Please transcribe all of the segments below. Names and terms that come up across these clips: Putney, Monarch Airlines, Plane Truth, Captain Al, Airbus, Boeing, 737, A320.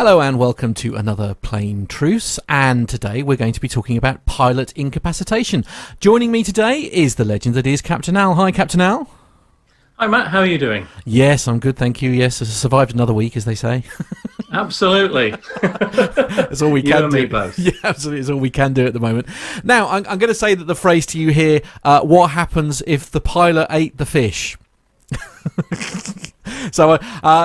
Hello and welcome to another Plane Truth, and today we're going to be talking about pilot incapacitation. Joining me today is the legend that is Captain Al. Hi Captain Al. Hi Matt, how are you doing? Yes, I'm good, thank you. Yes, I survived another week, as they say. Absolutely. That's all we can do. You and me both. Yeah, absolutely, it's all we can do at the moment. Now, I'm going to say that the phrase to you here, what happens if the pilot ate the fish? So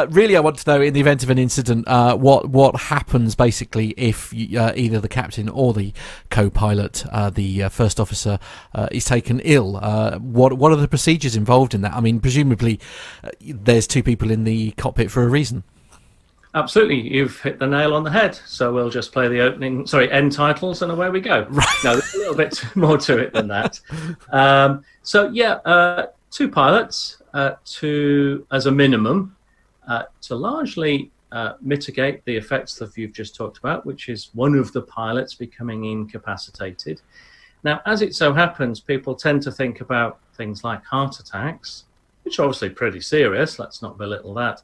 really I want to know, in the event of an incident, what happens basically if you, either the captain or the co-pilot, the first officer, is taken ill. What are the procedures involved in that? I mean, presumably there's two people in the cockpit for a reason. Absolutely, you've hit the nail on the head. So we'll just play the end titles, and away we go. Right. No, there's a little bit more to it than that. Two pilots, as a minimum, to largely mitigate the effects that you've just talked about, which is one of the pilots becoming incapacitated. Now, as it so happens, people tend to think about things like heart attacks, which are obviously pretty serious, let's not belittle that,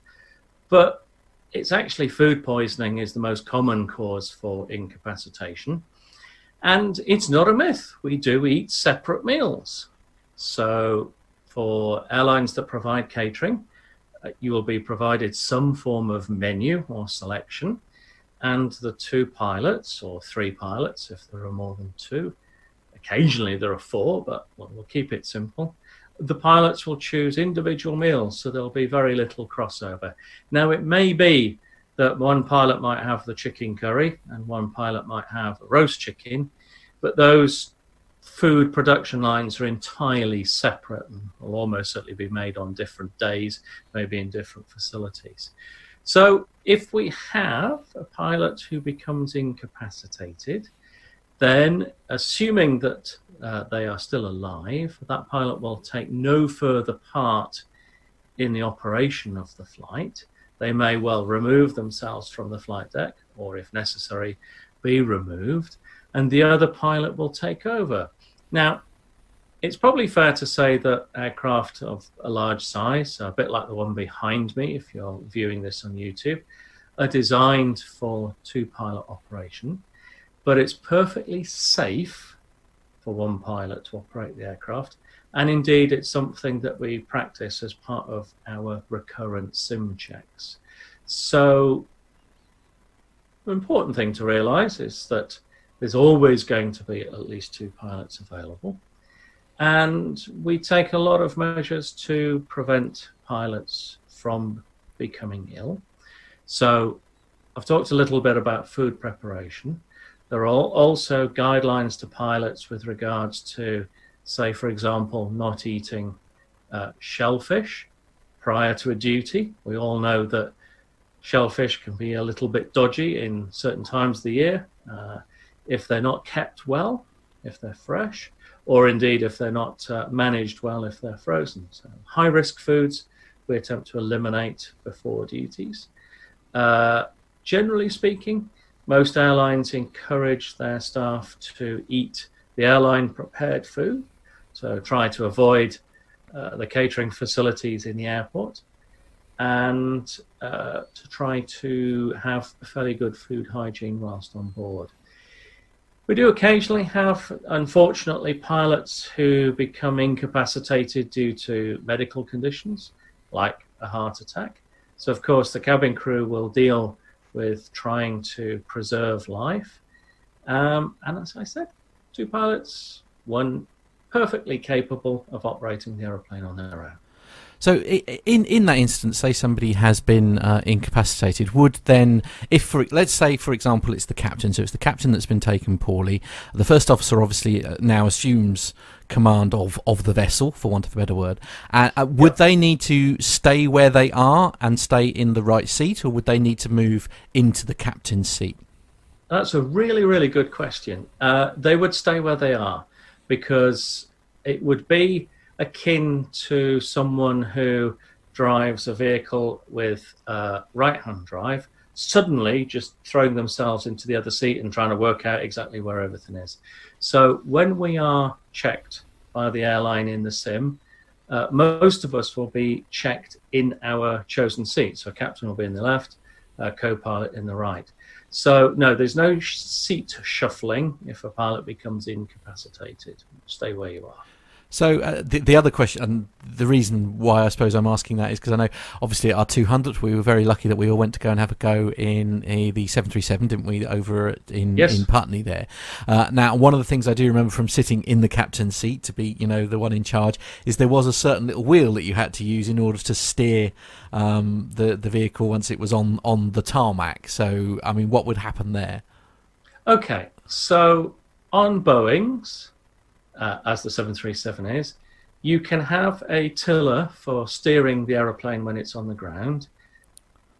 but it's actually food poisoning is the most common cause for incapacitation. And it's not a myth. We do eat separate meals. So for airlines that provide catering, you will be provided some form of menu or selection, and the two pilots, or three pilots if there are more than two, occasionally there are four, but we'll keep it simple, the pilots will choose individual meals, so there'll be very little crossover. Now, it may be that one pilot might have the chicken curry and one pilot might have roast chicken, but those food production lines are entirely separate and will almost certainly be made on different days, maybe in different facilities. So if we have a pilot who becomes incapacitated, then assuming that they are still alive, that pilot will take no further part in the operation of the flight. They may well remove themselves from the flight deck, or if necessary, be removed, and the other pilot will take over. Now, it's probably fair to say that aircraft of a large size, a bit like the one behind me, if you're viewing this on YouTube, are designed for two-pilot operation, but it's perfectly safe for one pilot to operate the aircraft, and indeed it's something that we practice as part of our recurrent sim checks. So, the important thing to realise is that there's always going to be at least two pilots available. And we take a lot of measures to prevent pilots from becoming ill. So I've talked a little bit about food preparation. There are also guidelines to pilots with regards to, say, for example, not eating shellfish prior to a duty. We all know that shellfish can be a little bit dodgy in certain times of the year. If they're not kept well, if they're fresh, or indeed if they're not managed well, if they're frozen. So high-risk foods we attempt to eliminate before duties. Generally speaking, most airlines encourage their staff to eat the airline-prepared food, so try to avoid the catering facilities in the airport, and to try to have fairly good food hygiene whilst on board. We do occasionally have, unfortunately, pilots who become incapacitated due to medical conditions, like a heart attack. So, of course, the cabin crew will deal with trying to preserve life. And as I said, two pilots, one perfectly capable of operating the aeroplane on their own. So in that instance, say somebody has been incapacitated, would then, let's say, for example, it's the captain, so it's the captain that's been taken poorly, the first officer obviously now assumes command of the vessel, for want of a better word, would they need to stay where they are and stay in the right seat, or would they need to move into the captain's seat? That's a really, really good question. They would stay where they are, because it would be akin to someone who drives a vehicle with right-hand drive, suddenly just throwing themselves into the other seat and trying to work out exactly where everything is. So when we are checked by the airline in the sim, most of us will be checked in our chosen seat. So captain will be in the left, co-pilot in the right. So no, there's no seat shuffling if a pilot becomes incapacitated. Stay where you are. So the other question, and the reason why I suppose I'm asking that is because I know obviously at our 200th we were very lucky that we all went to go and have a go in the 737, didn't we, over in, yes, in Putney there. Now, one of the things I do remember from sitting in the captain's seat to be, you know, the one in charge, is there was a certain little wheel that you had to use in order to steer the vehicle once it was on the tarmac. So, I mean, what would happen there? Okay, so on Boeing's, as the 737 is, you can have a tiller for steering the aeroplane when it's on the ground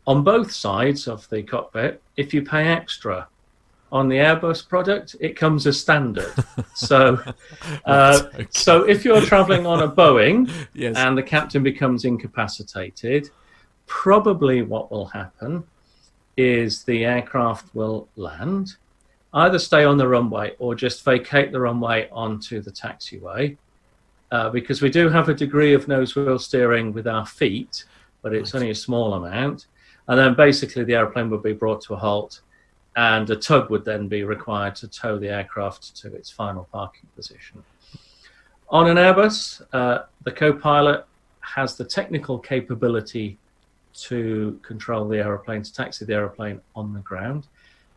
on both sides of the cockpit if you pay extra. On the Airbus product, it comes as standard. So okay, so if you're traveling on a Boeing yes, and the captain becomes incapacitated, probably what will happen is the aircraft will land, either stay on the runway or just vacate the runway onto the taxiway, because we do have a degree of nose wheel steering with our feet, but it's only a small amount. And then basically the airplane would be brought to a halt and a tug would then be required to tow the aircraft to its final parking position. On an Airbus, the co-pilot has the technical capability to control the aeroplane, to taxi the aeroplane on the ground.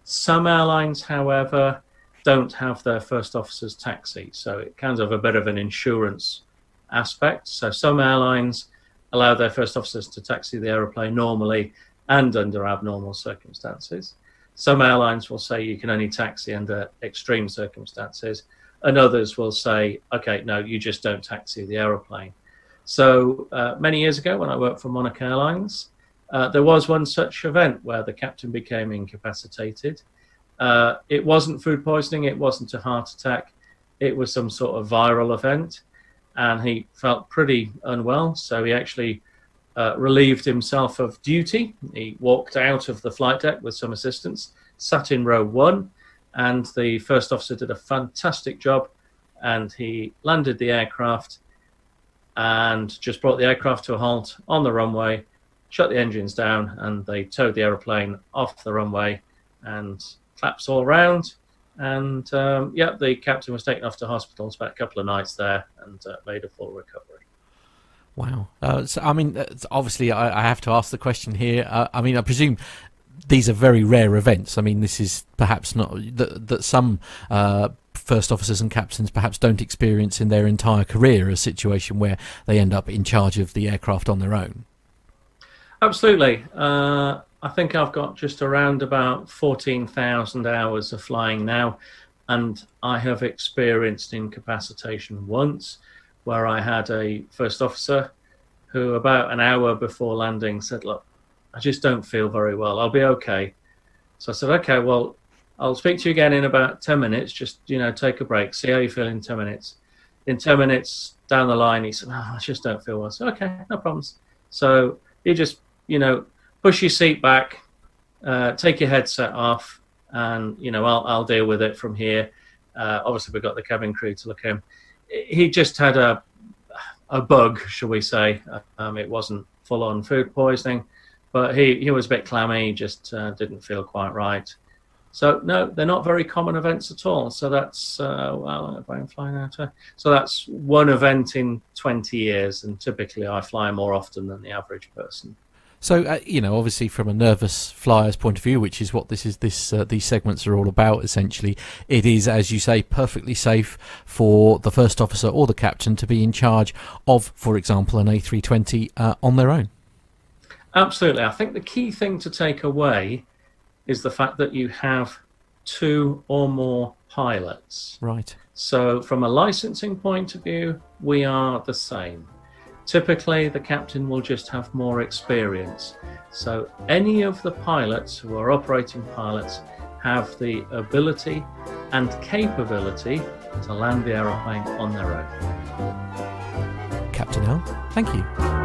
Some airlines, however, don't have their first officer's taxi, so it kind of a bit of an insurance aspect. So some airlines allow their first officers to taxi the aeroplane normally and under abnormal circumstances. Some airlines will say you can only taxi under extreme circumstances, and others will say, okay, no, you just don't taxi the aeroplane. So many years ago when I worked for Monarch Airlines, there was one such event where the captain became incapacitated. It wasn't food poisoning, it wasn't a heart attack, it was some sort of viral event, and he felt pretty unwell, so he actually relieved himself of duty. He walked out of the flight deck with some assistance, sat in row one, and the first officer did a fantastic job, and he landed the aircraft and just brought the aircraft to a halt on the runway, shut the engines down, and they towed the aeroplane off the runway, and claps all round. And yeah, the captain was taken off to hospital, spent a couple of nights there, and made a full recovery. Wow. So, I mean, obviously, I have to ask the question here. I mean, I presume these are very rare events. I mean, this is perhaps not that some first officers and captains perhaps don't experience in their entire career a situation where they end up in charge of the aircraft on their own. Absolutely. I think I've got just around about 14,000 hours of flying now, and I have experienced incapacitation once where I had a first officer who about an hour before landing said, look, I just don't feel very well. I'll be okay. So I said, okay, well, I'll speak to you again in about 10 minutes. Just, you know, take a break. See how you feel in 10 minutes. In 10 minutes down the line, he said, oh, I just don't feel well. I said, okay, no problems. So he just, you know, push your seat back, take your headset off, and, you know, I'll deal with it from here. Obviously, we've got the cabin crew to look in. He just had a bug, shall we say. It wasn't full-on food poisoning, but he was a bit clammy, just didn't feel quite right. So, no, they're not very common events at all. So that's, well, I'm flying out. So that's one event in 20 years, and typically I fly more often than the average person. So, you know, obviously from a nervous flyer's point of view, which is what this is, these segments are all about, essentially, it is, as you say, perfectly safe for the first officer or the captain to be in charge of, for example, an A320 on their own. Absolutely. I think the key thing to take away is the fact that you have two or more pilots. Right. So from a licensing point of view, we are the same. Typically, the captain will just have more experience. So any of the pilots who are operating pilots have the ability and capability to land the aeroplane on their own. Captain Al, thank you.